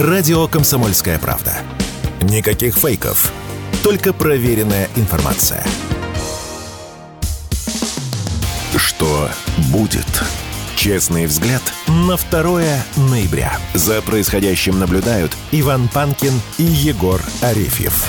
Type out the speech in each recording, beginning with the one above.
Радио «Комсомольская правда». Никаких фейков, только проверенная информация. Что будет? Честный взгляд на 2 ноября. За происходящим наблюдают Иван Панкин и Егор Арефьев.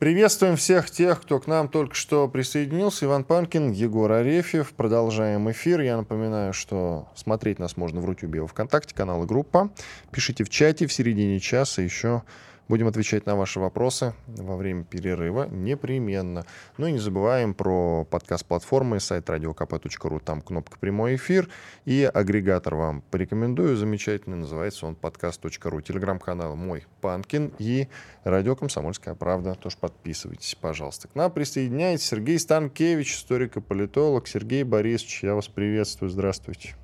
Приветствуем всех тех, кто к нам только что присоединился. Иван Панкин, Егор Арефьев. Продолжаем эфир. Я напоминаю, что смотреть нас можно в Рутубе, ВКонтакте, канал и группа. Пишите в чате в середине часа. Еще будем отвечать на ваши вопросы во время перерыва непременно. Ну и не забываем про подкаст-платформы, сайт radiokp.ru. Там кнопка «Прямой эфир». И агрегатор вам порекомендую. Замечательный. Называется он podcast.ru. Телеграм-канал «Мой Панкин» и «Радио Комсомольская правда». Тоже подписывайтесь, пожалуйста. К нам присоединяйтесь. Сергей Станкевич, историк и политолог. Сергей Борисович, я вас приветствую. Здравствуйте.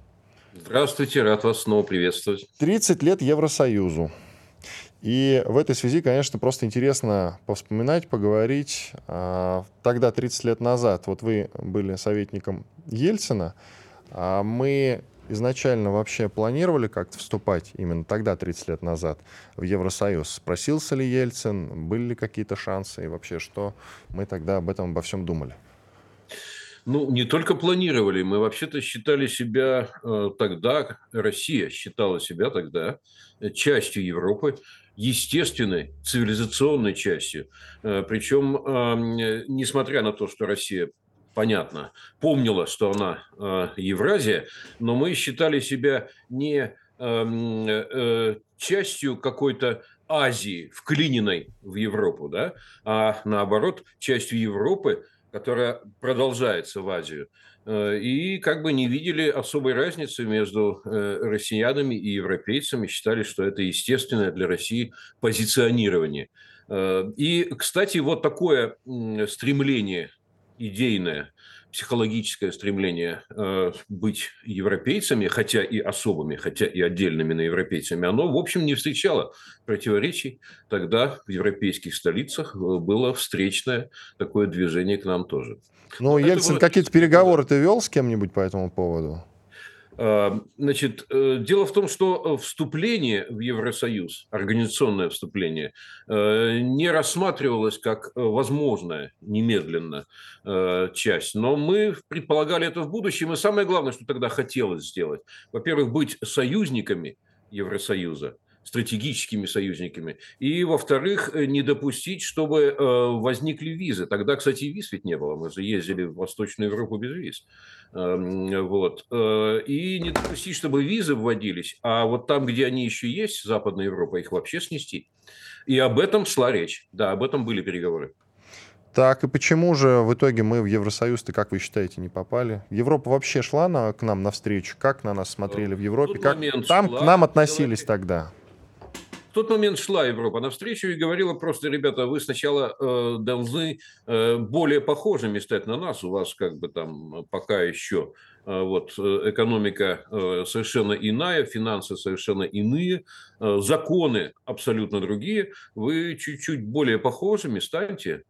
Здравствуйте. Рад вас снова приветствовать. 30 лет Евросоюзу. И в этой связи, конечно, просто интересно повспоминать, поговорить. Тогда, 30 лет назад, вот вы были советником Ельцина, а мы изначально вообще планировали как-то вступать именно тогда, 30 лет назад, в Евросоюз. Спросился ли Ельцин, были ли какие-то шансы и вообще, что мы тогда об этом обо всем думали? Ну, не только планировали, мы вообще-то считали себя тогда, Россия считала себя тогда частью Европы, естественной, цивилизационной частью. Причем, несмотря на то, что Россия, понятно, помнила, что она Евразия, но мы считали себя не частью какой-то Азии, вклиненной в Европу, да, а наоборот, частью Европы, которая продолжается в Азию, и как бы не видели особой разницы между россиянами и европейцами, считали, что это естественное для России позиционирование. И, кстати, вот такое стремление идейное, психологическое стремление быть европейцами, хотя и особыми, хотя и отдельными европейцами, оно, в общем, не встречало противоречий. Тогда в европейских столицах было встречное такое движение к нам тоже. Ну, Ельцин какие-то переговоры-то вел с кем-нибудь по этому поводу? Значит, дело в том, что вступление в Евросоюз, организационное вступление, не рассматривалось как возможная немедленно часть. Но мы предполагали это в будущем. И самое главное, что тогда хотелось сделать, во-первых, быть союзниками Евросоюза, стратегическими союзниками. И, во-вторых, не допустить, чтобы возникли визы. Тогда, кстати, виз ведь не было. Мы же ездили в Восточную Европу без виз. Вот. И не допустить, чтобы визы вводились. А вот там, где они еще есть, Западная Европа, их вообще снести. И об этом шла речь. Да, об этом были переговоры. Так, и почему же в итоге мы в Евросоюз-то, как вы считаете, не попали? Европа вообще шла к нам навстречу? Как на нас смотрели в Европе? Как там к нам относились тогда? В тот момент шла Европа навстречу и говорила просто: ребята, вы сначала должны более похожими стать на нас, у вас как бы там пока еще вот экономика совершенно иная, финансы совершенно иные, законы абсолютно другие, вы чуть-чуть более похожими станьте,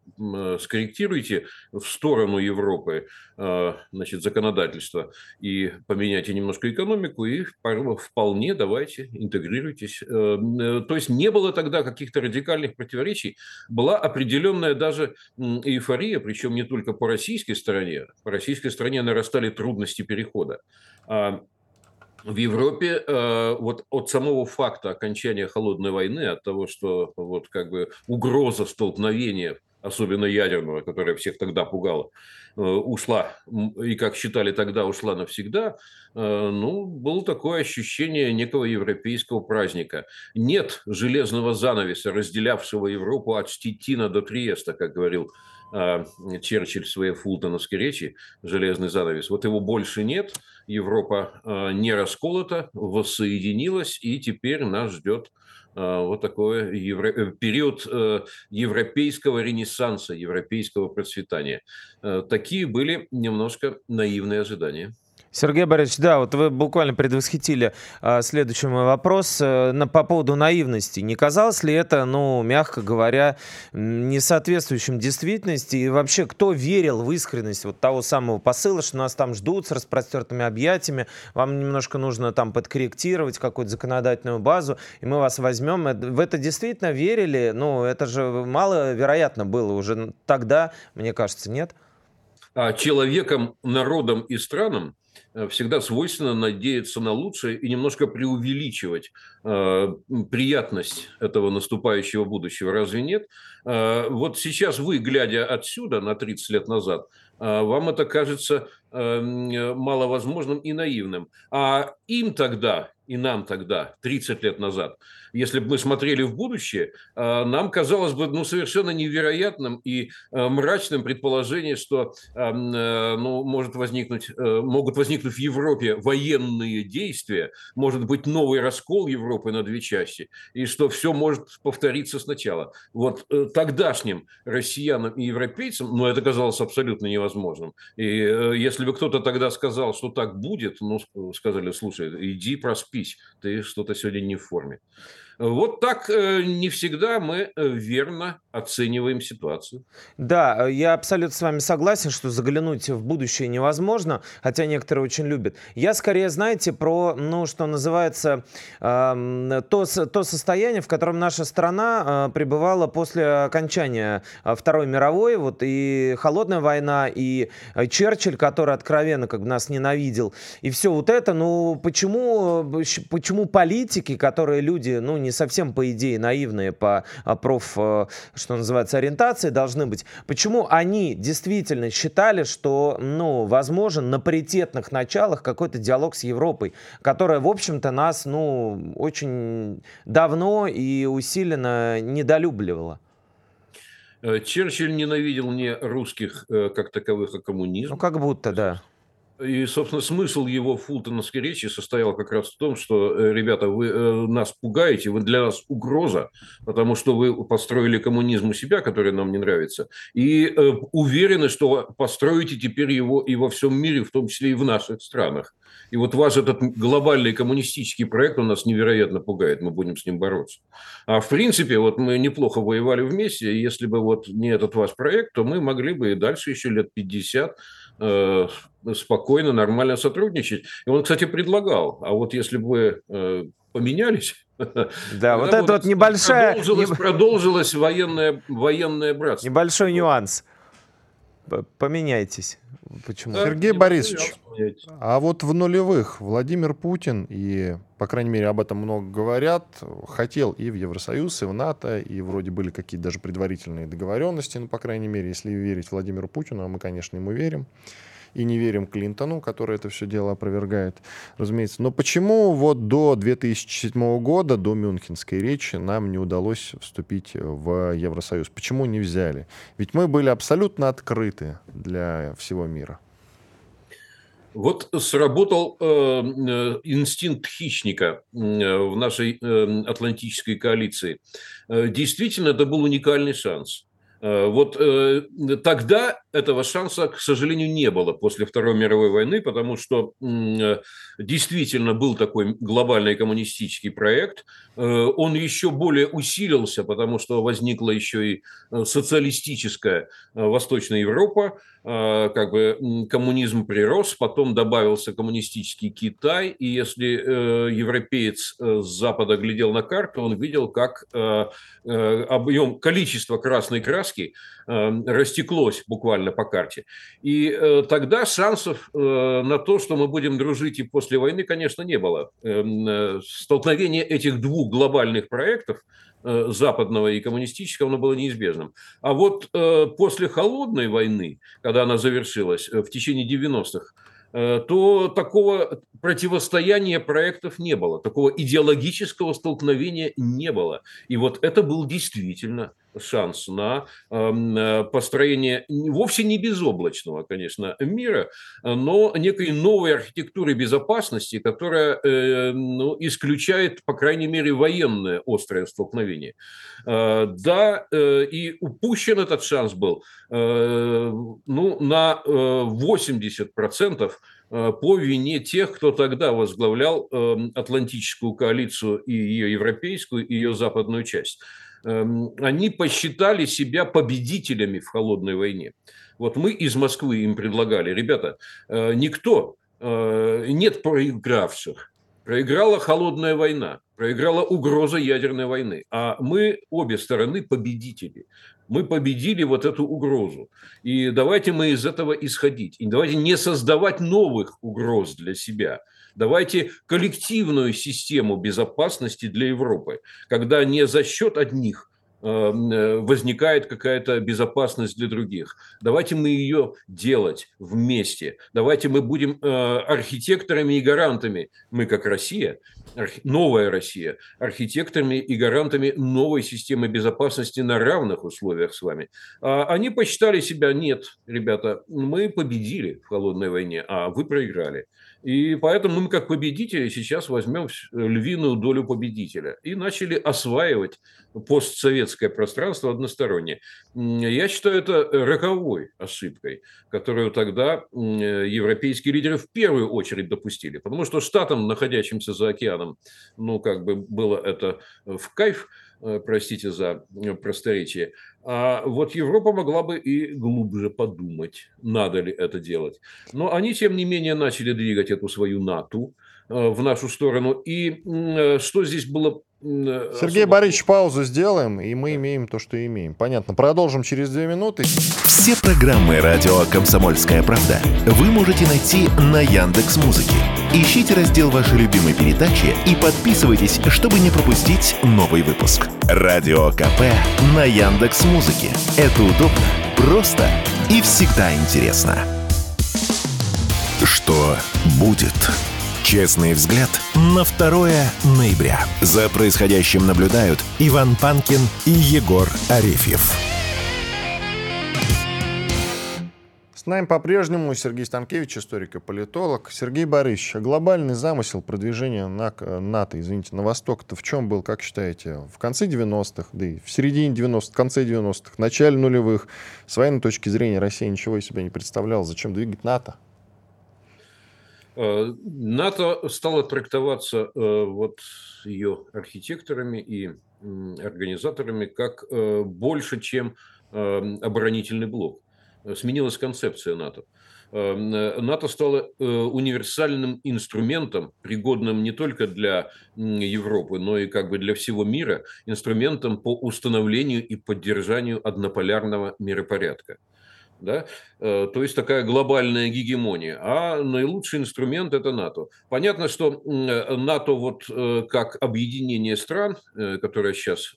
скорректируйте в сторону Европы, значит, законодательство и поменяйте немножко экономику и вполне давайте интегрируйтесь. То есть не было тогда каких-то радикальных противоречий, была определенная даже эйфория, причем не только по российской стороне. По российской стороне нарастали трудности перехода. А в Европе вот от самого факта окончания холодной войны, от того, что вот как бы угроза столкновения, особенно ядерного, которая всех тогда пугала, ушла, и, как считали тогда, ушла навсегда, ну, было такое ощущение некого европейского праздника. Нет железного занавеса, разделявшего Европу от Штеттина до Триеста, как говорил Черчилль в своей фултоновской речи, железный занавес. Вот его больше нет, Европа не расколота, воссоединилась, и теперь нас ждет вот такой период европейского ренессанса, европейского процветания. Такие были немножко наивные ожидания. Сергей Борисович, да, вот вы буквально предвосхитили следующий мой вопрос по поводу наивности. Не казалось ли это, мягко говоря, несоответствующим действительности? И вообще, кто верил в искренность вот того самого посыла, что нас там ждут с распростертыми объятиями, вам немножко нужно там подкорректировать какую-то законодательную базу, и мы вас возьмем. В это действительно верили? Это же маловероятно было уже тогда, мне кажется, нет? Человеком, народом и странам всегда свойственно надеяться на лучшее и немножко преувеличивать приятность этого наступающего будущего. Разве нет? Вот сейчас вы, глядя отсюда на 30 лет назад, вам это кажется маловозможным и наивным. А им тогда и нам тогда, 30 лет назад, если бы мы смотрели в будущее, нам казалось бы совершенно невероятным и мрачным предположение, что могут возникнуть в Европе военные действия, может быть новый раскол Европы на две части, и что все может повториться сначала. Вот тогдашним россиянам и европейцам, это казалось абсолютно невозможным. И если бы кто-то тогда сказал, что так будет, сказали, слушай, иди проспи, ты что-то сегодня не в форме. Вот так не всегда мы верно оцениваем ситуацию. Да, я абсолютно с вами согласен, что заглянуть в будущее невозможно, хотя некоторые очень любят. Я скорее, знаете, про, что называется, то состояние, в котором наша страна пребывала после окончания Второй мировой, и холодная война, и Черчилль, который откровенно нас ненавидел, и все вот это. Почему политики, которые люди, не совсем, по идее, наивные по ориентации должны быть. Почему они действительно считали, что, возможен на паритетных началах какой-то диалог с Европой, которая, в общем-то, нас, очень давно и усиленно недолюбливала? Черчилль ненавидел не русских как таковых, а коммунизм. Как будто, да. И, собственно, смысл его фултоновской речи состоял как раз в том, что, ребята, вы нас пугаете, вы для нас угроза, потому что вы построили коммунизм у себя, который нам не нравится, и уверены, что построите теперь его и во всем мире, в том числе и в наших странах. И вот ваш этот глобальный коммунистический проект у нас невероятно пугает, мы будем с ним бороться. А в принципе, мы неплохо воевали вместе, и если бы не этот ваш проект, то мы могли бы и дальше еще лет 50 спокойно, нормально сотрудничать. И он, кстати, предлагал, а если бы вы поменялись... Да, Продолжилось военное братство. Небольшой нюанс. Поменяйтесь. Почему? Да, Сергей Борисович, а вот в нулевых Владимир Путин, и, по крайней мере, об этом много говорят, хотел и в Евросоюз, и в НАТО, и вроде были какие-то даже предварительные договоренности, по крайней мере, если верить Владимиру Путину, а мы, конечно, ему верим, и не верим Клинтону, который это все дело опровергает, разумеется. Но почему до 2007 года, до Мюнхенской речи, нам не удалось вступить в Евросоюз? Почему не взяли? Ведь мы были абсолютно открыты для всего мира. Сработал инстинкт хищника в нашей атлантической коалиции. Действительно, это был уникальный шанс. Тогда этого шанса, к сожалению, не было после Второй мировой войны, потому что действительно был такой глобальный коммунистический проект. Он еще более усилился, потому что возникла еще и социалистическая Восточная Европа, коммунизм прирос, потом добавился коммунистический Китай, и если европеец с Запада глядел на карту, он видел, как количество красной краски растеклось буквально по карте. И тогда шансов на то, что мы будем дружить и после войны, конечно, не было. Столкновение этих двух глобальных проектов, западного и коммунистического, оно было неизбежным. А после холодной войны, когда она завершилась в течение 90-х, то такого противостояния проектов не было, такого идеологического столкновения не было. И это был действительно шанс на построение вовсе не безоблачного, конечно, мира, но некой новой архитектуры безопасности, которая исключает, по крайней мере, военное острое столкновение. И упущен этот шанс был на 80%, по вине тех, кто тогда возглавлял Атлантическую коалицию и ее европейскую, и ее западную часть. Они посчитали себя победителями в холодной войне. Вот мы из Москвы им предлагали: ребята, нет проигравших. Проиграла холодная война, проиграла угроза ядерной войны. А мы, обе стороны, победители. Мы победили вот эту угрозу. И давайте мы из этого исходить. И давайте не создавать новых угроз для себя. Давайте коллективную систему безопасности для Европы, когда не за счет одних возникает какая-то безопасность для других. Давайте мы ее делать вместе. Давайте мы будем архитекторами и гарантами. Мы, как Россия, новая Россия, архитекторами и гарантами новой системы безопасности на равных условиях с вами. Они посчитали себя: нет, ребята, мы победили в холодной войне, а вы проиграли. И поэтому мы, как победители, сейчас возьмем львиную долю победителя. И начали осваивать постсоветское пространство односторонне. Я считаю это роковой ошибкой, которую тогда европейские лидеры в первую очередь допустили. Потому что штатам, находящимся за океаном, было это в кайф, простите за просторечие. А вот Европа могла бы и глубже подумать, надо ли это делать. Но они, тем не менее, начали двигать эту свою НАТО в нашу сторону. И что здесь было... Сергей Борисович, паузу сделаем, и мы имеем то, что имеем. Понятно. Продолжим через 2 минуты. Все программы «Радио Комсомольская правда» вы можете найти на «Яндекс.Музыке». Ищите раздел вашей любимой передачи и подписывайтесь, чтобы не пропустить новый выпуск. «Радио КП» на «Яндекс.Музыке». Это удобно, просто и всегда интересно. Что будет? «Честный взгляд» на 2 ноября. За происходящим наблюдают Иван Панкин и Егор Арефьев. С нами по-прежнему Сергей Станкевич, историк и политолог. Сергей Борисович, глобальный замысел продвижения НАТО, на восток-то в чем был, как считаете, в конце 90-х, да и в середине 90-х, в конце 90-х, в начале нулевых? С военной точки зрения Россия ничего из себя не представляла. Зачем двигать НАТО? НАТО стало трактоваться ее архитекторами и организаторами как больше, чем оборонительный блок. Сменилась концепция НАТО. НАТО стало универсальным инструментом, пригодным не только для Европы, но и для всего мира, инструментом по установлению и поддержанию однополярного миропорядка. Да? То есть такая глобальная гегемония. А наилучший инструмент – это НАТО. Понятно, что НАТО как объединение стран, которое сейчас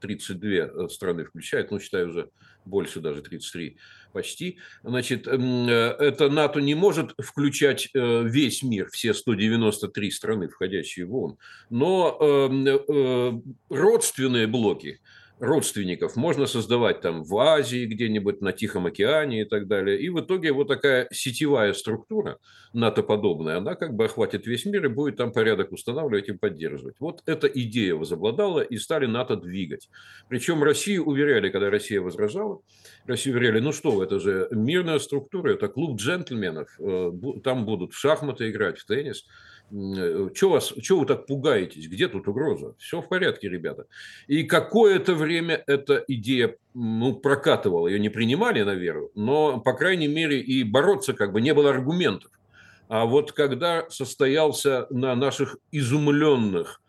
32 страны включает, считаю, уже больше, даже 33 почти, это НАТО не может включать весь мир, все 193 страны, входящие в ООН. Но родственные блоки, родственников можно создавать в Азии, где-нибудь на Тихом океане и так далее. И в итоге такая сетевая структура НАТО-подобная, она охватит весь мир и будет там порядок устанавливать и поддерживать. Вот эта идея возобладала, и стали НАТО двигать. Причем Россию уверяли, когда Россия возражала, это же мирная структура, это клуб джентльменов, там будут в шахматы играть, в теннис. Чего вы так пугаетесь? Где тут угроза? Все в порядке, ребята. И какое-то время эта идея прокатывала. Ее не принимали на веру, но, по крайней мере, и бороться не было аргументов. А когда состоялся на наших изумленных,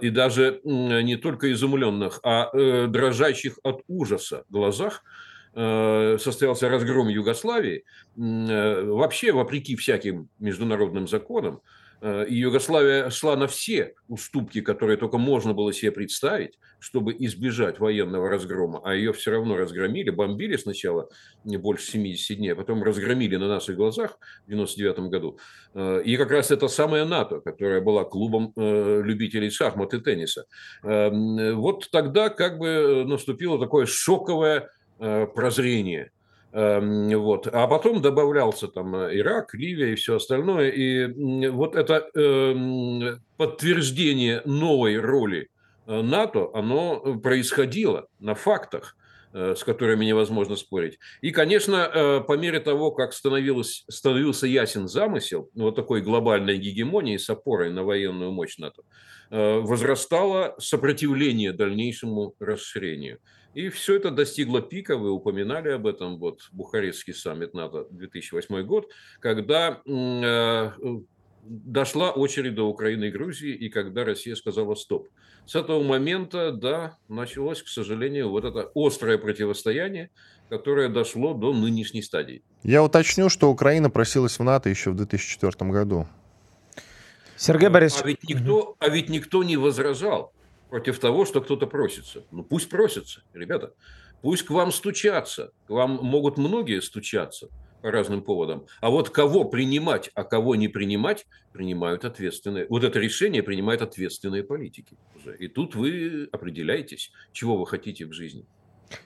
и даже не только изумленных, а дрожащих от ужаса глазах, состоялся разгром Югославии, вообще вопреки всяким международным законам, И Югославия шла на все уступки, которые только можно было себе представить, чтобы избежать военного разгрома. А ее все равно разгромили, бомбили сначала не больше 70 дней, а потом разгромили на наших глазах в 99 году. И как раз это самая НАТО, которая была клубом любителей шахмат и тенниса. Вот тогда как бы наступило такое шоковое прозрение. Вот. А потом добавлялся там Ирак, Ливия и все остальное. И вот это подтверждение новой роли НАТО, оно происходило на фактах, с которыми невозможно спорить. И, конечно, по мере того, как становился ясен замысел вот такой глобальной гегемонии с опорой на военную мощь НАТО, возрастало сопротивление дальнейшему расширению. И все это достигло пика, вы упоминали об этом, вот Бухарестский саммит НАТО 2008 год, когда дошла очередь до Украины и Грузии, и когда Россия сказала «стоп». С этого момента, да, началось, к сожалению, вот это острое противостояние, которое дошло до нынешней стадии. Я уточню, что Украина просилась в НАТО еще в 2004 году. Сергей Борисович... А ведь никто не возражал против того, что кто-то просится. Ну пусть просится, ребята. Пусть к вам стучатся. К вам могут многие стучаться по разным поводам. А вот кого принимать, а кого не принимать, принимают ответственные. Вот это решение принимают ответственные политики. И тут вы определяетесь, чего вы хотите в жизни.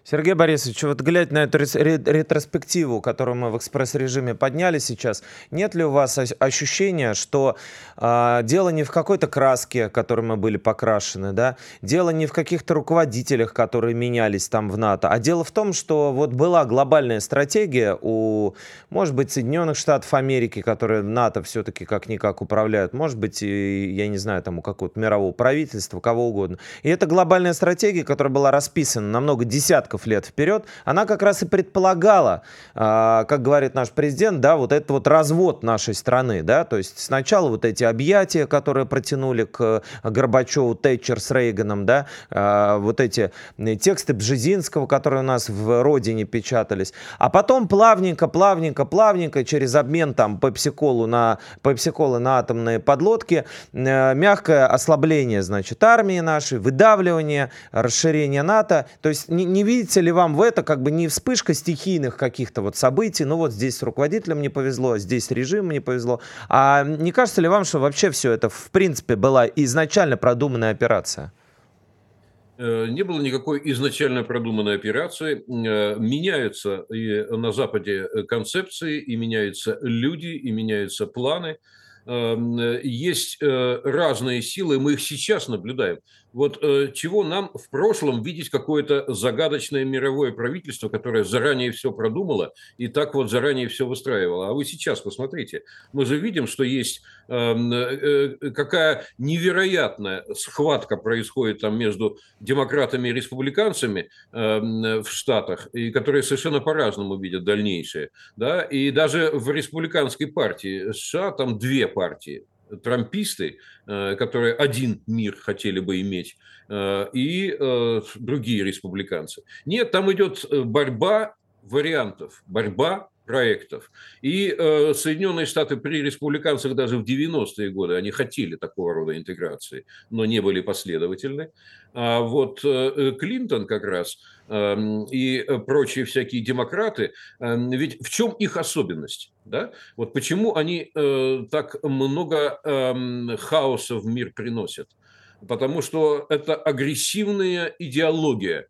Сергей Борисович, вот глядя на эту ретроспективу, которую мы в экспресс-режиме подняли сейчас, нет ли у вас ощущения, что дело не в какой-то краске, которой мы были покрашены, да? Дело не в каких-то руководителях, которые менялись там в НАТО, а дело в том, что вот была глобальная стратегия у, может быть, Соединенных Штатов Америки, которые НАТО все-таки как-никак управляют, может быть, и, я не знаю, там у какого-то мирового правительства, кого угодно. И эта глобальная стратегия, которая была расписана на много десятков лет вперед, она как раз и предполагала, как говорит наш президент, да, вот этот вот развод нашей страны, да, то есть сначала вот эти объятия, которые протянули к Горбачеву, Тэтчер с Рейганом, да, вот эти тексты Бжезинского, которые у нас в родине печатались, а потом плавненько через обмен там пепсиколы на атомные подлодки, мягкое ослабление, значит, армии нашей, выдавливание, расширение НАТО, то есть не видите ли вам в это как бы не вспышка стихийных каких-то вот событий, ну вот здесь с руководителем не повезло, здесь режим не повезло, а не кажется ли вам, что вообще все это в принципе была изначально продуманная операция? Не было никакой изначально продуманной операции. Меняются и на Западе концепции, и меняются люди, и меняются планы. Есть разные силы, мы их сейчас наблюдаем. Вот чего нам в прошлом видеть какое-то загадочное мировое правительство, которое заранее все продумало и так вот заранее все выстраивало. А вы сейчас посмотрите, мы же видим, что есть какая невероятная схватка происходит там между демократами и республиканцами в Штатах, и которые совершенно по-разному видят дальнейшее. Да? И даже в республиканской партии США там две партии. Трамписты, которые один мир хотели бы иметь, и другие республиканцы. Нет, там идет борьба вариантов, борьба проектов. И Соединенные Штаты при республиканцах даже в 90-е годы, они хотели такого рода интеграции, но не были последовательны. А вот Клинтон как раз и прочие всякие демократы, ведь в чем их особенность? Да? Вот почему они так много хаоса в мир приносят? Потому что это агрессивная идеология.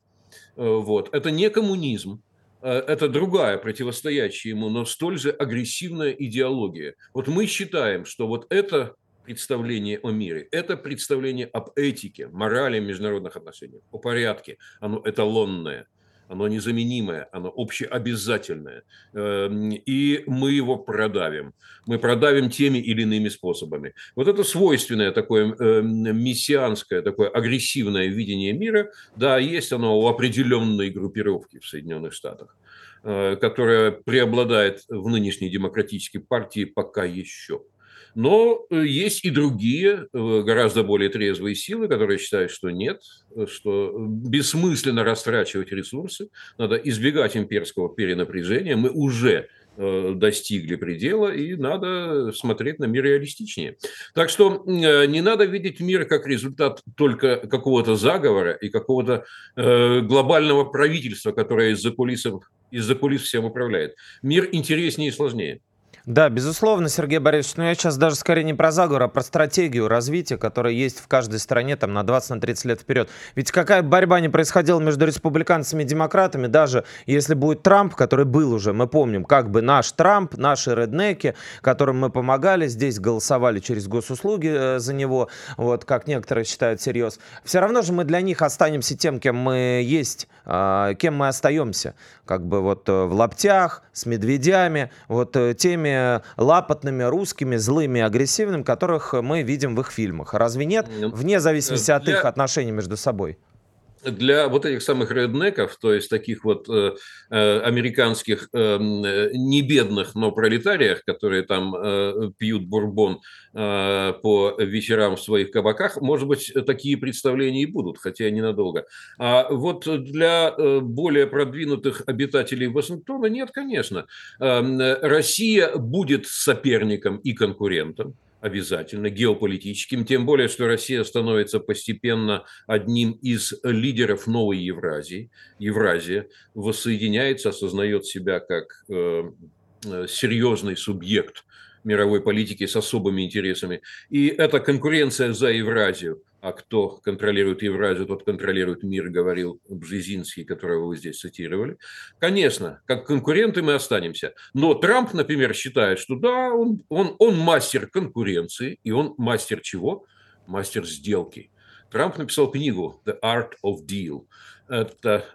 Вот. Это не коммунизм. Это другая, противостоящая ему, но столь же агрессивная идеология. Вот мы считаем, что вот это представление о мире, это представление об этике, морали международных отношений, о порядке, оно эталонное, оно незаменимое, оно общеобязательное. И мы его продавим. Мы продавим теми или иными способами. Вот это свойственное такое мессианское, такое агрессивное видение мира, да, есть оно у определенной группировки в Соединенных Штатах, которая преобладает в нынешней демократической партии пока еще. Но есть и другие, гораздо более трезвые силы, которые считают, что нет, что бессмысленно растрачивать ресурсы, надо избегать имперского перенапряжения. Мы уже достигли предела, и надо смотреть на мир реалистичнее. Так что не надо видеть мир как результат только какого-то заговора и какого-то глобального правительства, которое из-за кулис всем управляет. Мир интереснее и сложнее. Да, безусловно, Сергей Борисович, но я сейчас даже скорее не про заговор, а про стратегию развития, которая есть в каждой стране там, на 20-30 лет вперед. Ведь какая борьба не происходила между республиканцами и демократами, даже если будет Трамп, который был уже, мы помним, как бы наш Трамп, наши реднеки, которым мы помогали, здесь голосовали через госуслуги за него, вот как некоторые считают всерьез. Все равно же мы для них останемся тем, кем мы есть, кем мы остаемся. Как бы вот в лаптях, с медведями, вот теми лапотными, русскими, злыми, агрессивными, которых мы видим в их фильмах. Разве нет? Вне зависимости от их отношений между собой. Для вот этих самых реднеков, то есть таких вот американских небедных, но пролетариях, которые там пьют бурбон по вечерам в своих кабаках, может быть, такие представления и будут, хотя ненадолго. А вот для более продвинутых обитателей Вашингтона нет, конечно. Россия будет соперником и конкурентом. Обязательно, геополитическим, тем более, что Россия становится постепенно одним из лидеров новой Евразии. Евразия воссоединяется, осознает себя как серьезный субъект мировой политики с особыми интересами. И эта конкуренция за Евразию, а кто контролирует Евразию, тот контролирует мир, говорил Бжезинский, которого вы здесь цитировали. Конечно, как конкуренты мы останемся. Но Трамп, например, считает, что да, он мастер конкуренции, и он мастер чего? Мастер сделки. Трамп написал книгу «The Art of Deal». Это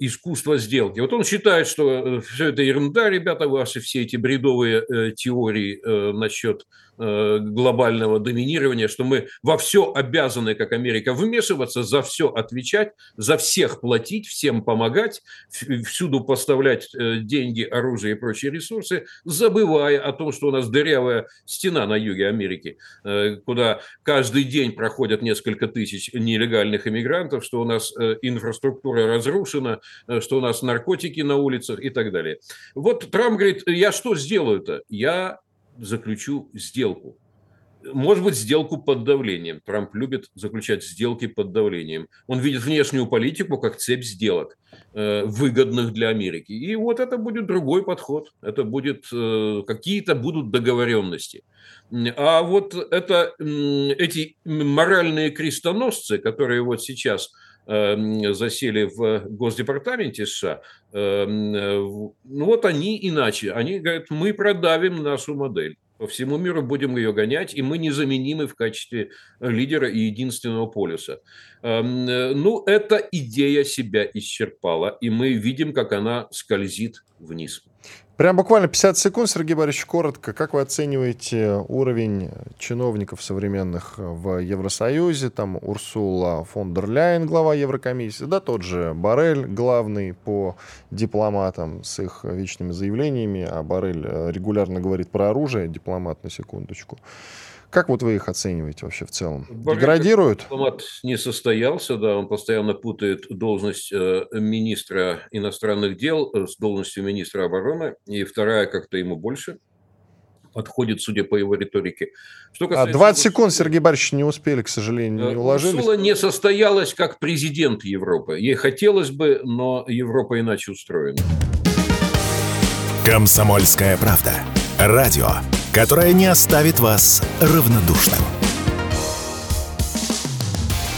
искусство сделки. Вот он считает, что все это ерунда, ребята, ваши все эти бредовые теории насчет глобального доминирования, что мы во все обязаны, как Америка, вмешиваться, за все отвечать, за всех платить, всем помогать, всюду поставлять деньги, оружие и прочие ресурсы, забывая о том, что у нас дырявая стена на юге Америки, куда каждый день проходят несколько тысяч нелегальных иммигрантов, что у нас инфраструктура разрушена, что у нас наркотики на улицах и так далее. Вот Трамп говорит, я что сделаю-то? Я заключу сделку. Может быть, сделку под давлением. Трамп любит заключать сделки под давлением. Он видит внешнюю политику как цепь сделок, выгодных для Америки. И вот это будет другой подход. Это будет какие-то будут договоренности. А вот это, эти моральные крестоносцы, которые вот сейчас засели в Госдепартаменте США, вот они иначе. Они говорят, мы продавим нашу модель. По всему миру будем ее гонять, и мы незаменимы в качестве лидера и единственного полюса. Ну, эта идея себя исчерпала, и мы видим, как она скользит вниз. Прям буквально 50 секунд, Сергей Борисович, коротко. Как вы оцениваете уровень чиновников современных в Евросоюзе? Там Урсула фон дер Ляйен, глава Еврокомиссии, да тот же Боррель, главный по дипломатам с их вечными заявлениями, а Боррель регулярно говорит про оружие, дипломат, на секундочку. Как вот вы их оцениваете вообще в целом? Деградируют? Дипломат не состоялся, да, он постоянно путает должность министра иностранных дел с должностью министра обороны, и вторая как-то ему больше подходит, судя по его риторике. Что касается 20 секунд, Сергей Борисович, не успели, к сожалению, не уложились. Урсула не состоялась как президент Европы. Ей хотелось бы, но Европа иначе устроена. «Комсомольская правда». Радио, которое не оставит вас равнодушным.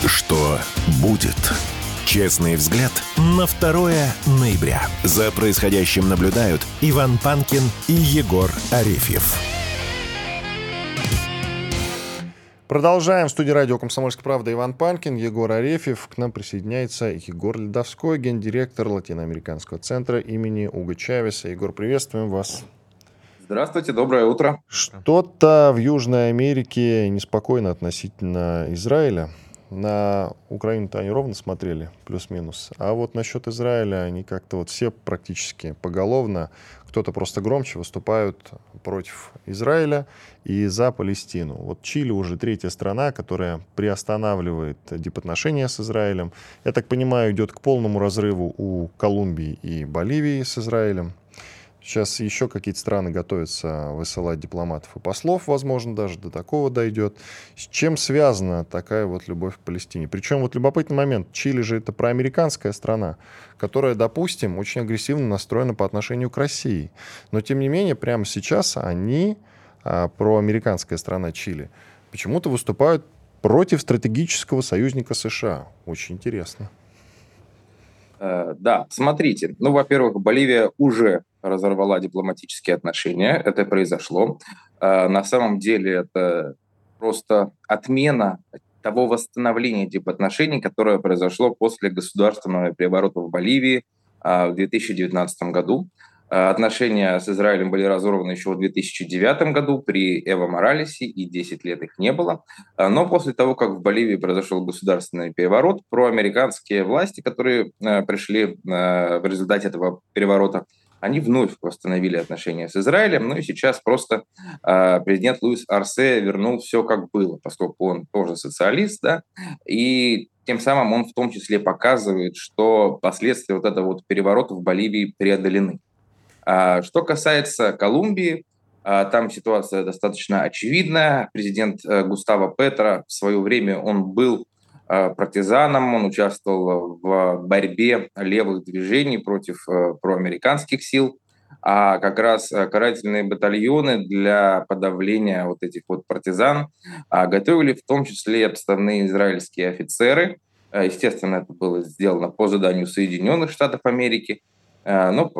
Что будет? Честный взгляд на 2 ноября. За происходящим наблюдают Иван Панкин и Егор Арефьев. Продолжаем. В студии радио «Комсомольская правда» Иван Панкин, Егор Арефьев. К нам присоединяется Егор Ледовской, гендиректор Латиноамериканского центра имени Уго Чавеса. Егор, приветствуем вас. Здравствуйте, доброе утро. Что-то в Южной Америке неспокойно относительно Израиля. На Украину-то они ровно смотрели, плюс-минус. А вот насчет Израиля они как-то вот все практически поголовно, кто-то просто громче выступают против Израиля и за Палестину. Вот Чили уже третья страна, которая приостанавливает дипотношения с Израилем. Я так понимаю, идет к полному разрыву у Колумбии и Боливии с Израилем. Сейчас еще какие-то страны готовятся высылать дипломатов и послов, возможно, даже до такого дойдет. С чем связана такая вот любовь к Палестине? Причем вот любопытный момент. Чили же это проамериканская страна, которая, допустим, очень агрессивно настроена по отношению к России. Но, тем не менее, прямо сейчас они, проамериканская страна Чили, почему-то выступают против стратегического союзника США. Очень интересно. Да, смотрите. Ну, во-первых, Боливия уже разорвала дипломатические отношения. Это произошло. На самом деле это просто отмена того восстановления дипотношений, которое произошло после государственного переворота в Боливии в 2019 году. Отношения с Израилем были разорваны еще в 2009 году при Эво Моралесе, и 10 лет их не было. Но после того, как в Боливии произошел государственный переворот, проамериканские власти, которые пришли в результате этого переворота, они вновь восстановили отношения с Израилем. Ну и сейчас просто президент Луис Арсе вернул все как было, поскольку он тоже социалист, да, и тем самым он в том числе показывает, что последствия вот этого вот переворота в Боливии преодолены. Что касается Колумбии, там ситуация достаточно очевидная. Президент Густаво Петро в свое время он был партизаном, он участвовал в борьбе левых движений против проамериканских сил, а как раз карательные батальоны для подавления вот этих вот партизан готовили в том числе подставные израильские офицеры. Естественно, это было сделано по заданию Соединенных Штатов Америки, но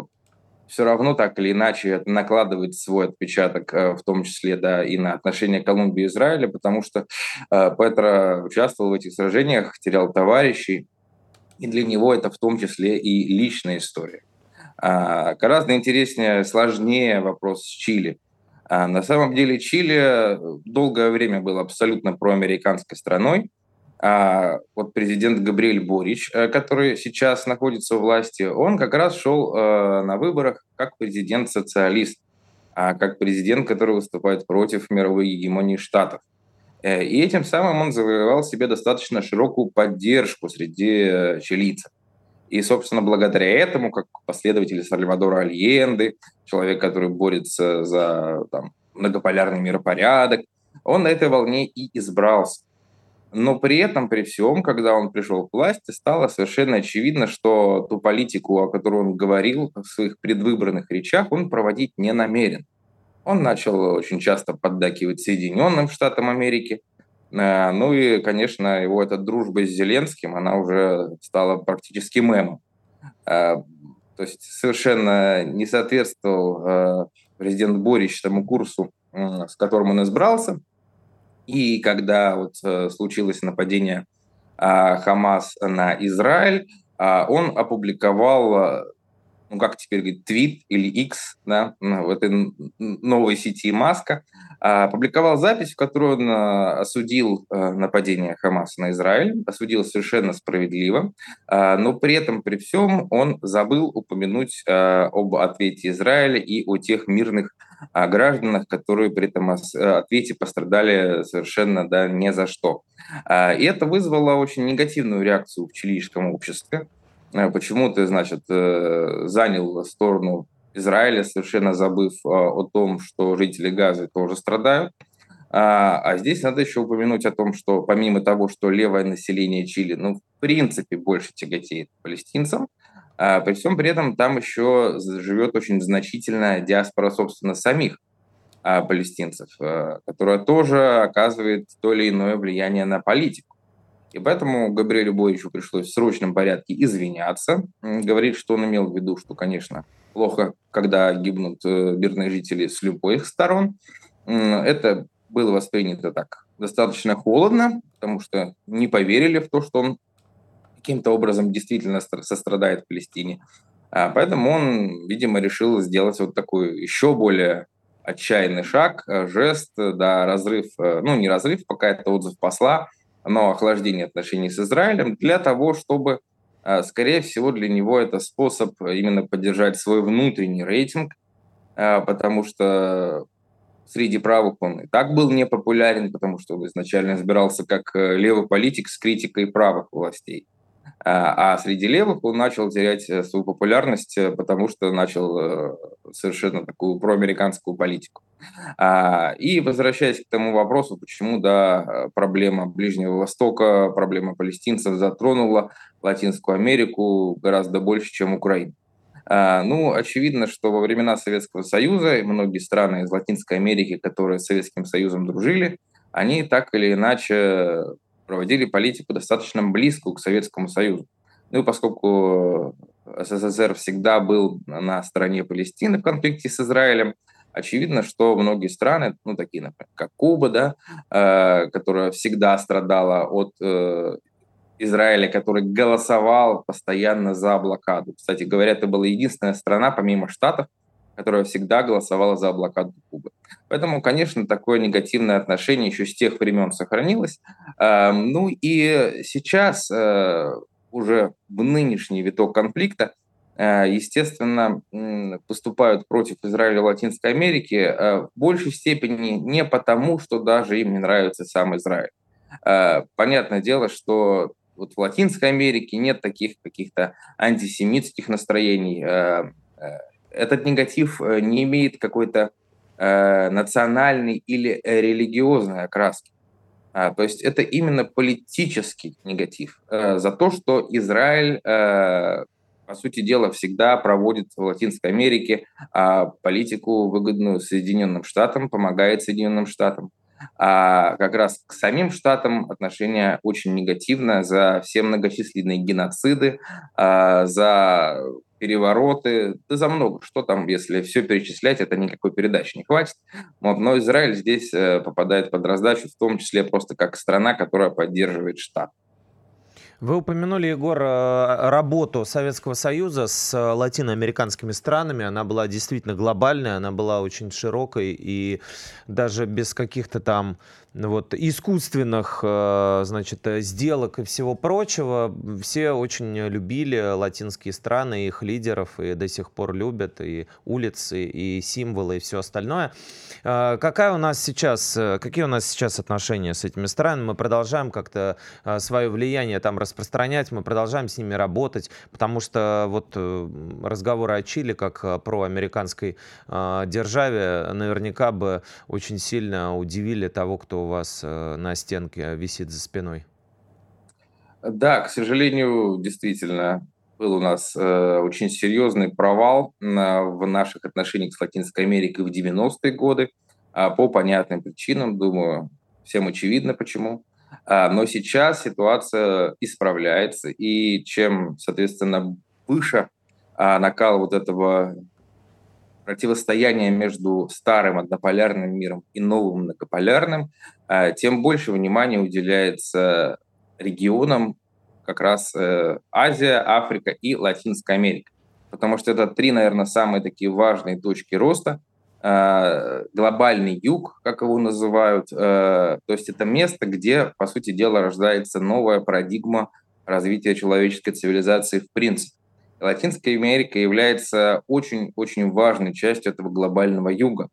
все равно так или иначе это накладывает свой отпечаток, в том числе да, и на отношения Колумбии и Израиля, потому что Петро участвовал в этих сражениях, терял товарищей, и для него это в том числе и личная история. Гораздо интереснее, сложнее вопрос с Чили. На самом деле Чили долгое время было абсолютно проамериканской страной. Вот президент Габриэль Борич, который сейчас находится у власти, он как раз шел на выборах как президент-социалист, как президент, который выступает против мировой гегемонии Штатов. И этим самым он завоевал себе достаточно широкую поддержку среди чилийцев. И, собственно, благодаря этому, как последователи Сальвадора Альенде, человек, который борется за многополярный миропорядок, он на этой волне и избрался. Но при этом, при всем, когда он пришел к власти, стало совершенно очевидно, что ту политику, о которой он говорил в своих предвыборных речах, он проводить не намерен. Он начал очень часто поддакивать Соединенным Штатам Америки. Ну и, конечно, его эта дружба с Зеленским, она уже стала практически мемом. То есть совершенно не соответствовал президент Борич тому курсу, с которым он избрался. И когда вот случилось нападение Хамас на Израиль, он опубликовал, ну как теперь говорит, твит или X, да, в этой новой сети Маска, опубликовал запись, в которой он осудил нападение Хамаса на Израиль, осудил совершенно справедливо, но при этом, при всем, он забыл упомянуть об ответе Израиля и о тех мирных гражданах, которые при этом ответе пострадали совершенно да, ни за что. И это вызвало очень негативную реакцию в чилийском обществе. Почему ты, значит, занял сторону Израиля, совершенно забыв о том, что жители Газы тоже страдают? А здесь надо еще упомянуть о том, что помимо того, что левое население Чили, ну, в принципе, больше тяготеет палестинцам, при всем при этом там еще живет очень значительная диаспора, собственно, самих палестинцев, которая тоже оказывает то или иное влияние на политику. И поэтому Габриэлю Боричу пришлось в срочном порядке извиняться, говорить, что он имел в виду, что, конечно, плохо, когда гибнут мирные жители с любых сторон. Это было воспринято так достаточно холодно, потому что не поверили в то, что он каким-то образом действительно сострадает Палестине. Поэтому он, видимо, решил сделать вот такой еще более отчаянный шаг, жест, да, разрыв, ну не разрыв, пока это отзыв посла, но охлаждение отношений с Израилем для того, чтобы, скорее всего, для него это способ именно поддержать свой внутренний рейтинг, потому что среди правых он и так был непопулярен, потому что он изначально избирался как левый политик с критикой правых властей. А среди левых он начал терять свою популярность, потому что начал совершенно такую проамериканскую политику. И возвращаясь к тому вопросу, почему проблема Ближнего Востока, проблема палестинцев затронула Латинскую Америку гораздо больше, чем Украину. Очевидно, что во времена Советского Союза многие страны из Латинской Америки, которые с Советским Союзом дружили, они так или иначе проводили политику достаточно близкую к Советскому Союзу. Поскольку СССР всегда был на стороне Палестины в конфликте с Израилем, очевидно, что многие страны, такие, например, как Куба, которая всегда страдала от Израиля, который голосовал постоянно за блокаду. Кстати говоря, это была единственная страна, помимо Штатов, которая всегда голосовала за блокаду Кубы. Поэтому, конечно, такое негативное отношение еще с тех времен сохранилось. И сейчас, уже в нынешний виток конфликта, естественно, поступают против Израиля и Латинской Америки в большей степени не потому, что даже им не нравится сам Израиль. Понятное дело, что в Латинской Америке нет таких каких-то антисемитских настроений. Этот негатив не имеет какой-то национальной или религиозной окраски. То есть это именно политический негатив за то, что Израиль, по сути дела, всегда проводит в Латинской Америке политику, выгодную Соединенным Штатам, помогает Соединенным Штатам. А как раз к самим Штатам отношение очень негативное за все многочисленные геноциды, за перевороты, за много что там, если все перечислять, это никакой передачи не хватит. Но Израиль здесь попадает под раздачу, в том числе просто как страна, которая поддерживает Штат. Вы упомянули, Егор, работу Советского Союза с латиноамериканскими странами. Она была действительно глобальная, она была очень широкой и даже без каких-то там искусственных сделок и всего прочего. Все очень любили латинские страны, их лидеров, и до сих пор любят и улицы, и символы, и все остальное. Какие у нас сейчас отношения с этими странами? Мы продолжаем как-то свое влияние там распространять, мы продолжаем с ними работать, потому что разговоры о Чили как про американской державе наверняка бы очень сильно удивили того, кто у вас на стенке висит за спиной. Да, к сожалению, действительно, был у нас очень серьезный провал в наших отношениях с Латинской Америкой в 90-е годы, по понятным причинам, думаю, всем очевидно почему. Но сейчас ситуация исправляется, и чем, соответственно, выше накал этого противостояния между старым однополярным миром и новым многополярным, тем больше внимания уделяется регионам как раз Азия, Африка и Латинская Америка. Потому что это три, наверное, самые такие важные точки роста. Глобальный юг, как его называют, то есть это место, где, по сути дела, рождается новая парадигма развития человеческой цивилизации в принципе. Латинская Америка является очень-очень важной частью этого глобального юга.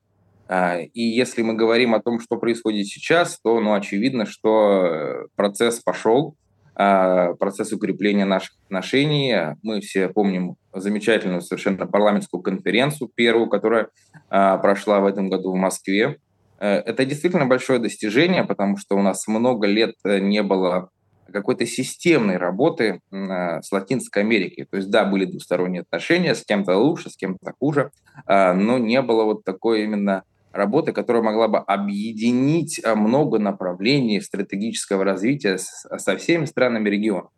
И если мы говорим о том, что происходит сейчас, то очевидно, что процесс пошел, процесс укрепления наших отношений. Мы все помним замечательную совершенно парламентскую конференцию, первую, которая прошла в этом году в Москве. Это действительно большое достижение, потому что у нас много лет не было какой-то системной работы с Латинской Америкой. То есть, да, были двусторонние отношения, с кем-то лучше, с кем-то хуже, но не было такой именно работы, которая могла бы объединить много направлений стратегического развития со всеми странами региона.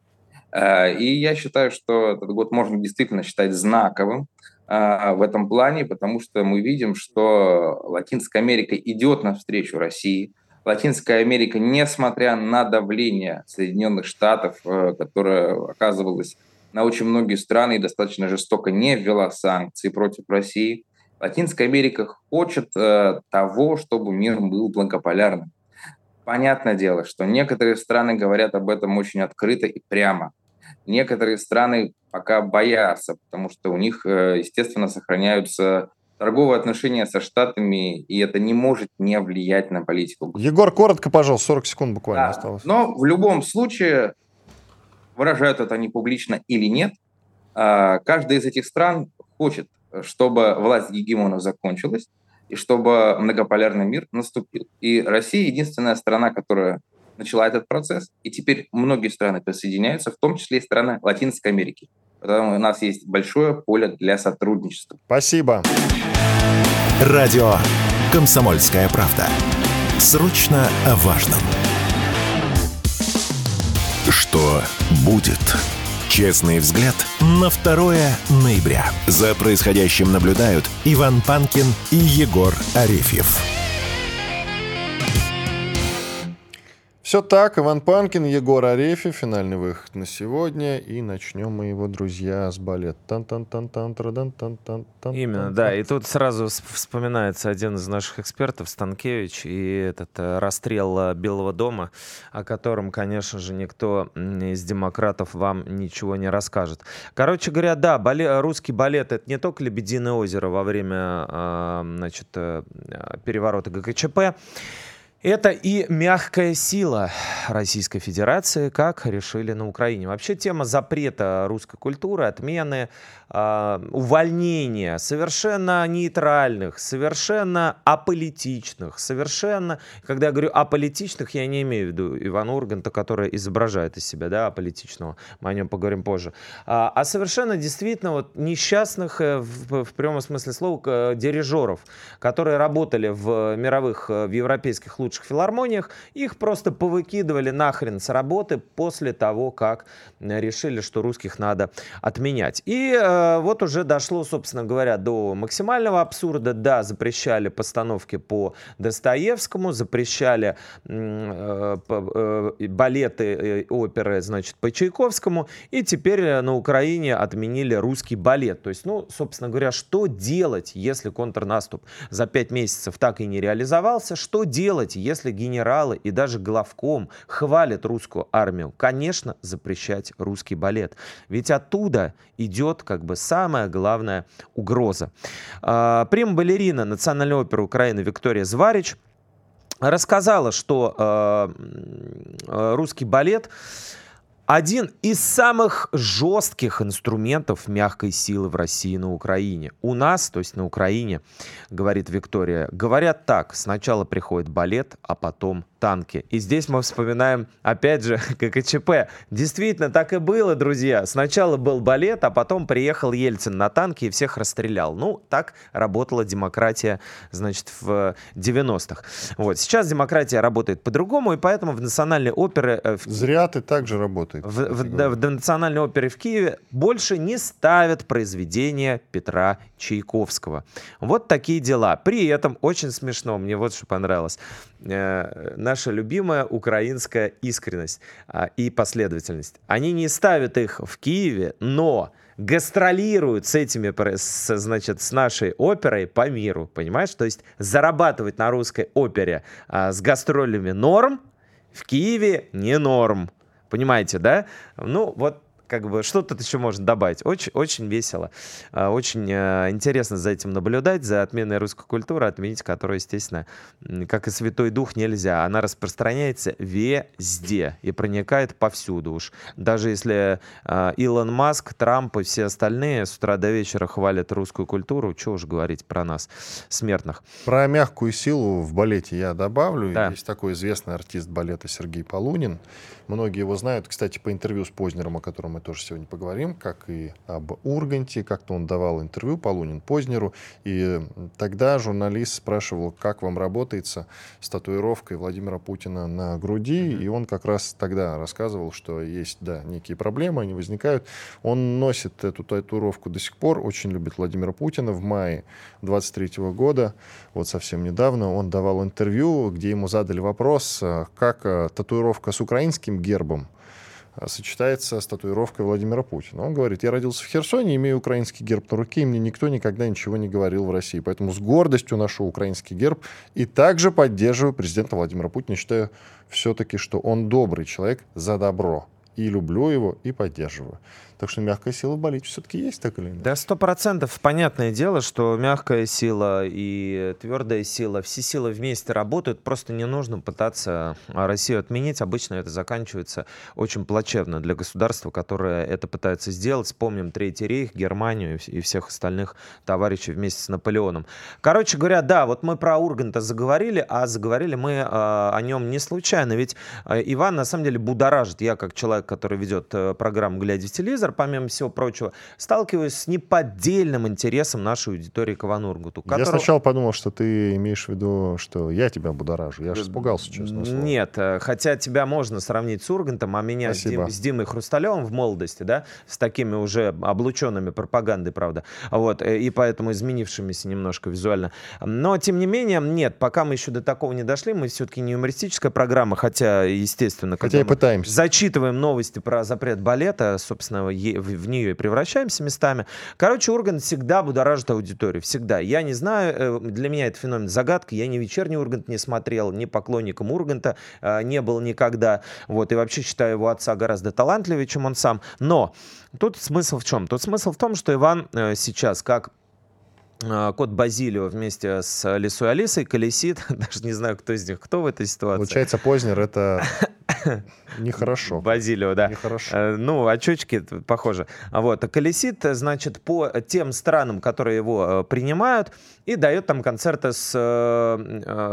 И я считаю, что этот год можно действительно считать знаковым в этом плане, потому что мы видим, что Латинская Америка идет навстречу России. Латинская Америка, несмотря на давление Соединенных Штатов, которое оказывалось на очень многие страны и достаточно жестоко не ввела санкции против России, Латинская Америка хочет того, чтобы мир был многополярным. Понятное дело, что некоторые страны говорят об этом очень открыто и прямо. Некоторые страны пока боятся, потому что у них, естественно, сохраняются торговые отношения со Штатами, и это не может не влиять на политику. Егор, коротко, пожалуйста, 40 секунд буквально осталось. Но в любом случае выражают это они публично или нет, каждая из этих стран хочет, чтобы власть гегемонов закончилась и чтобы многополярный мир наступил. И Россия — единственная страна, которая начала этот процесс, и теперь многие страны присоединяются, в том числе и страны Латинской Америки. Поэтому у нас есть большое поле для сотрудничества. Спасибо. Радио «Комсомольская правда». Срочно о важном. Что будет? Честный взгляд на 2 ноября. За происходящим наблюдают Иван Панкин и Егор Арефьев. Все так, Иван Панкин, Егор Арефьев. Финальный выход на сегодня. И начнем мы его, друзья, с балета. Именно, да. И тут сразу вспоминается один из наших экспертов, Станкевич, и этот расстрел Белого дома, о котором, конечно же, никто из демократов вам ничего не расскажет. Короче говоря, да, русский балет — это не только «Лебединое озеро» во время переворота ГКЧП. Это и мягкая сила Российской Федерации, как решили на Украине. Вообще тема запрета русской культуры, отмены, увольнения совершенно нейтральных, совершенно аполитичных, совершенно... Когда я говорю аполитичных, я не имею в виду Ивана Урганта, который изображает из себя, да, аполитичного. Мы о нем поговорим позже. А совершенно действительно вот несчастных, в прямом смысле слова, дирижеров, которые работали в мировых, в европейских лучших филармониях, их просто повыкидывали нахрен с работы после того, как решили, что русских надо отменять. И вот уже дошло, собственно говоря, до максимального абсурда. Да, запрещали постановки по Достоевскому, запрещали балеты, оперы, значит, по Чайковскому, и теперь на Украине отменили русский балет. То есть, ну, собственно говоря, что делать, если контрнаступ за 5 месяцев так и не реализовался? Что делать, если генералы и даже главком хвалят русскую армию? Конечно, запрещать русский балет. Ведь оттуда идет как бы самая главная угроза. Прима-балерина Национальной оперы Украины Виктория Зварич рассказала, что русский балет — один из самых жестких инструментов мягкой силы в России на Украине. У нас, то есть на Украине, говорит Виктория, говорят так: сначала приходит балет, а потом танки. И здесь мы вспоминаем, опять же, ГКЧП. Действительно, так и было, друзья. Сначала был балет, а потом приехал Ельцин на танки и всех расстрелял. Ну, так работала демократия, значит, в 90-х. Вот. Сейчас демократия работает по-другому, и поэтому в национальной опере... Зря ты так же работаешь. В Национальной опере в Киеве больше не ставят произведения Петра Чайковского. Вот такие дела. При этом очень смешно, мне вот что понравилось. Наша любимая украинская искренность и последовательность. Они не ставят их в Киеве, но гастролируют с этими, значит, с нашей оперой по миру. Понимаешь? То есть зарабатывать на русской опере с гастролями норм, в Киеве не норм. Понимаете, да? Ну, вот как бы что тут еще можно добавить. Очень, очень весело, очень интересно за этим наблюдать, за отменой русской культуры, отменить которую, естественно, как и Святой Дух, нельзя. Она распространяется везде и проникает повсюду уж. Даже если Илон Маск, Трамп и все остальные с утра до вечера хвалят русскую культуру, чего уж говорить про нас, смертных. Про мягкую силу в балете я добавлю. Да. Есть такой известный артист балета Сергей Полунин. Многие его знают, кстати, по интервью с Познером, о котором мы тоже сегодня поговорим, как и об Урганте. Как-то он давал интервью, Полунин, Познеру, и тогда журналист спрашивал, как вам работается с татуировкой Владимира Путина на груди, и он как раз тогда рассказывал, что есть, да, некие проблемы, они возникают. Он носит эту татуировку до сих пор, очень любит Владимира Путина. В мае 23 года, вот совсем недавно, он давал интервью, где ему задали вопрос, как татуировка с украинским гербом сочетается с татуировкой Владимира Путина. Он говорит: я родился в Херсоне, имею украинский герб на руке, и мне никто никогда ничего не говорил в России. Поэтому с гордостью ношу украинский герб и также поддерживаю президента Владимира Путина. Считаю все-таки, что он добрый человек за добро. и люблю его, и поддерживаю. Так что мягкая сила болит все-таки есть, так или нет? Да, 100%. Понятное дело, что мягкая сила и твердая сила, все силы вместе работают, просто не нужно пытаться Россию отменить. Обычно это заканчивается очень плачевно для государства, которое это пытается сделать. Вспомним Третий рейх, Германию и всех остальных товарищей вместе с Наполеоном. Короче говоря, да, вот мы про Урганта заговорили, а заговорили мы о нем не случайно. Ведь Иван, на самом деле, будоражит. Я, как человек, который ведет программу «Глядя в телевизор», помимо всего прочего, сталкиваюсь с неподдельным интересом нашей аудитории к Ивану Урганту. Я сначала подумал, что ты имеешь в виду, что я тебя будоражу. Я же испугался, честно слово. Нет, хотя тебя можно сравнить с Ургантом, а меня с Димой Хрусталевым в молодости, да, с такими уже облученными пропагандой, правда, вот, и поэтому изменившимися немножко визуально. Но, тем не менее, нет, пока мы еще до такого не дошли, мы все-таки не юмористическая программа, хотя, естественно, когда мы пытаемся. Зачитываем новости про запрет балета, собственно, в нее и превращаемся местами. Короче, Ургант всегда будоражит аудиторию, всегда. Я не знаю, для меня это феномен загадки, я ни «Вечерний Ургант» не смотрел, ни поклонником Урганта не был никогда, вот, и вообще считаю его отца гораздо талантливее, чем он сам. Но тут смысл в чем? Тут смысл в том, что Иван сейчас как кот Базилио вместе с Лисой Алисой колесит, даже не знаю, кто из них кто в этой ситуации. Получается, Познер — это нехорошо. Базилио, да. Нехорошо. Ну, очечки похожи. Вот, колесит, значит, по тем странам, которые его принимают, и дает там концерты с,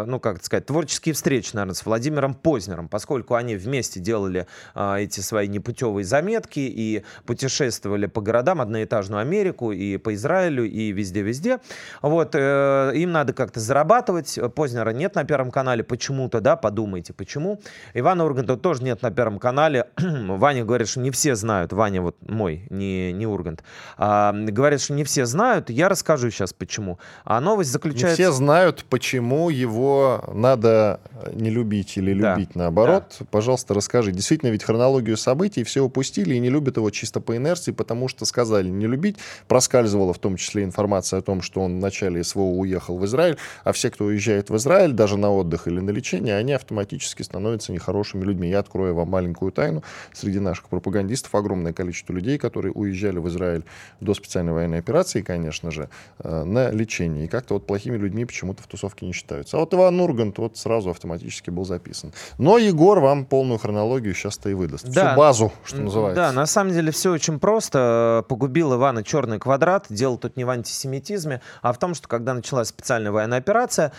ну, как сказать, творческие встречи, наверное, с Владимиром Познером, поскольку они вместе делали эти свои непутевые заметки и путешествовали по городам, одноэтажную Америку, и по Израилю, и везде-везде. Вот, им надо как-то зарабатывать. Познера нет на Первом канале почему-то, да, подумайте, почему. Ивана Урганта тоже нет на Первом канале. Ваня говорит, что не все знают. Ваня вот мой, не Ургант. Говорит, что не все знают. Я расскажу сейчас, почему. А новость заключается... Не все знают, почему его надо не любить или любить, да, наоборот. Да. Пожалуйста, расскажи. Действительно, ведь хронологию событий все упустили и не любят его чисто по инерции, потому что сказали не любить. Проскальзывала в том числе информация о том, что он в начале СВО уехал в Израиль, а все, кто уезжает в Израиль, даже на отдых или на лечение, они автоматически становятся нехорошими людьми. Я открою вам маленькую тайну. Среди наших пропагандистов огромное количество людей, которые уезжали в Израиль до специальной военной операции, конечно же, на лечение. И как-то вот плохими людьми почему-то в тусовке не считаются. А вот Иван Ургант вот сразу автоматически был записан. Но Егор вам полную хронологию сейчас-то и выдаст. Да, всю базу, что называется. Да, на самом деле все очень просто. Погубил Ивана черный квадрат. Дело тут не в антисемитизме, а в том, что когда началась специальная военная операция,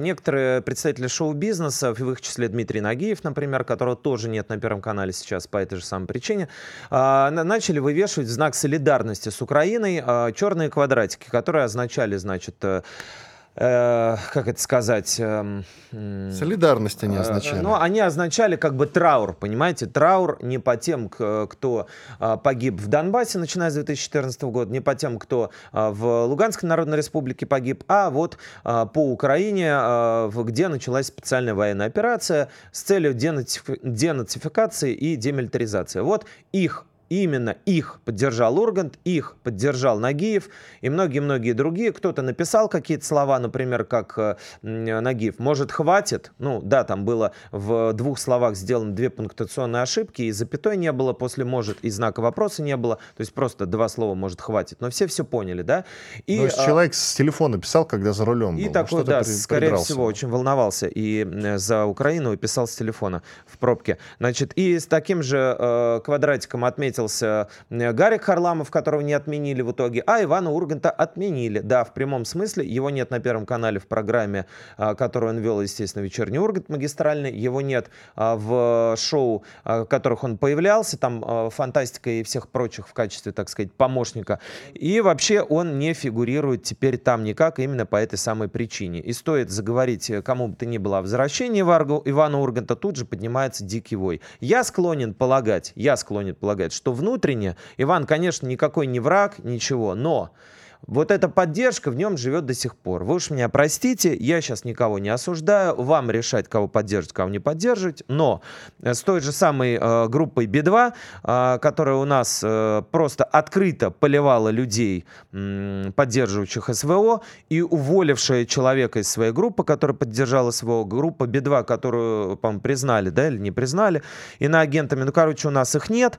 некоторые представители шоу-бизнеса, в их числе Дмитрий Нагиев, например, которого тоже нет на Первом канале сейчас по этой же самой причине, начали вывешивать в знак солидарности с Украиной черные квадратики, которые означали, значит, как это сказать? Солидарность они означали. Ну, они означали как бы траур, понимаете? Траур не по тем, кто погиб в Донбассе, начиная с 2014 года, не по тем, кто в Луганской Народной Республике погиб, а вот по Украине, где началась специальная военная операция с целью денацификации и демилитаризации. Вот их. Именно их поддержал Ургант, их поддержал Нагиев и многие-многие другие. Кто-то написал какие-то слова, например, как Нагиев. Может, хватит? Ну, да, там было в двух словах сделаны две пунктуационные ошибки, и запятой не было после «может», и знака вопроса не было. То есть просто два слова «может, хватит». Но все поняли, да? И, то есть человек с телефона писал, когда за рулем был. И такой, да, скорее всего, очень волновался и за Украину, и писал с телефона в пробке. Значит, и с таким же квадратиком отметил Гарик Харламов, которого не отменили в итоге, а Ивана Урганта отменили. Да, в прямом смысле. Его нет на Первом канале в программе, которую он вел, естественно, «Вечерний Ургант» магистральный. Его нет в шоу, в которых он появлялся, там «Фантастика» и всех прочих в качестве, так сказать, помощника. И вообще он не фигурирует теперь там никак, именно по этой самой причине. И стоит заговорить кому бы то ни было о возвращении Ивана Урганта, тут же поднимается дикий вой. Я склонен полагать, что внутренне Иван, конечно, никакой не враг, ничего, но Вот эта поддержка в нем живет до сих пор. Вы уж меня простите, я сейчас никого не осуждаю, вам решать, кого поддерживать, кого не поддерживать, но с той же самой группой Би-2, которая у нас просто открыто поливала людей, поддерживающих СВО, и уволившая человека из своей группы, которая поддержала СВО, группа Би-2, которую, по-моему, признали, да, или не признали, иноагентами, ну, короче, у нас их нет.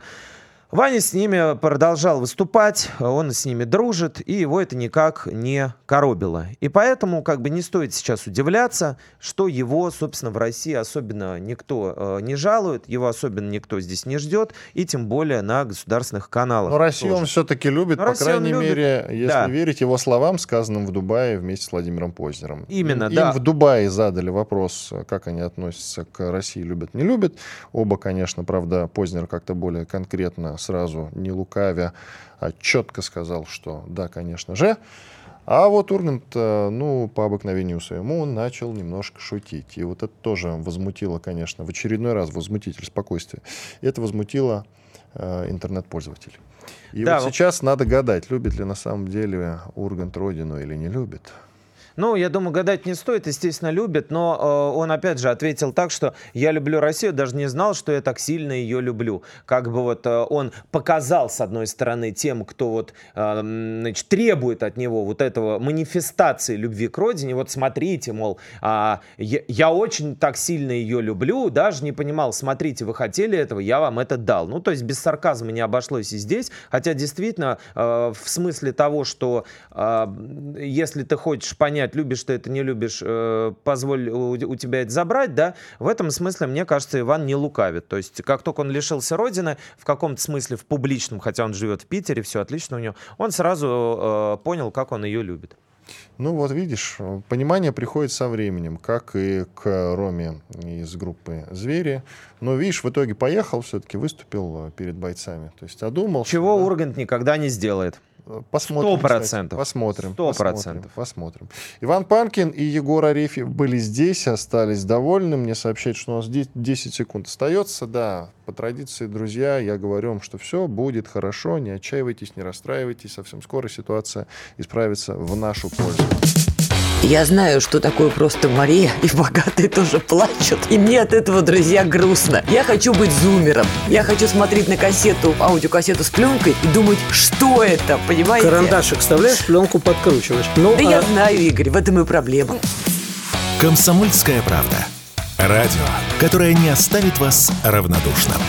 Ваня с ними продолжал выступать, он с ними дружит, и его это никак не коробило. И поэтому как бы не стоит сейчас удивляться, что его, собственно, в России особенно никто не жалует, его особенно никто здесь не ждет, и тем более на государственных каналах. Но Россию он все-таки любит, по крайней мере, если верить его словам, сказанным в Дубае вместе с Владимиром Познером. Именно, да. Им в Дубае задали вопрос, как они относятся к России, любят, не любят. Оба, конечно, правда, Познер как-то более конкретно сразу, не лукавя, а четко сказал, что да, конечно же. А вот Ургант, ну, по обыкновению своему, он начал немножко шутить. И вот это тоже возмутило, конечно, в очередной раз возмутитель спокойствия. Это возмутило интернет-пользователей. И да, вот сейчас надо гадать, любит ли на самом деле Ургант родину или не любит. Ну, я думаю, гадать не стоит, естественно, любит, но он, опять же, ответил так, что «я люблю Россию, даже не знал, что я так сильно ее люблю». Как бы вот он показал, с одной стороны, тем, кто вот, значит, требует от него вот этого манифестации любви к родине, вот смотрите, мол, я очень так сильно ее люблю, даже не понимал, смотрите, вы хотели этого, я вам это дал. Ну, то есть без сарказма не обошлось и здесь, хотя действительно в смысле того, что если ты хочешь понять, любишь ты это, не любишь, позволь у тебя это забрать, да, в этом смысле, мне кажется, Иван не лукавит. То есть, как только он лишился родины, в каком-то смысле, в публичном, хотя он живет в Питере, все отлично у него, он сразу понял, как он ее любит. Ну вот видишь, понимание приходит со временем, как и к Роме из группы «Звери». Но видишь, в итоге поехал, все-таки выступил перед бойцами. То есть одумал. Чего что, Ургант никогда не сделает. Посмотрим, 100%. Кстати, посмотрим. 100%. Посмотрим. Иван Панкин и Егор Арефьев были здесь, остались довольны. Мне сообщают, что у нас 10 секунд остается. Да, по традиции, друзья, я говорю вам, что все будет хорошо. Не отчаивайтесь, не расстраивайтесь. Совсем скоро ситуация исправится в нашу пользу. Я знаю, что такое просто Мария, и богатые тоже плачут. И мне от этого, друзья, грустно. Я хочу быть зумером. Я хочу смотреть на кассету, аудиокассету с пленкой и думать, что это, понимаете? Карандашик вставляешь, пленку подкручиваешь. Ну, да я знаю, Игорь, в этом и проблема. «Комсомольская правда». Радио, которое не оставит вас равнодушным.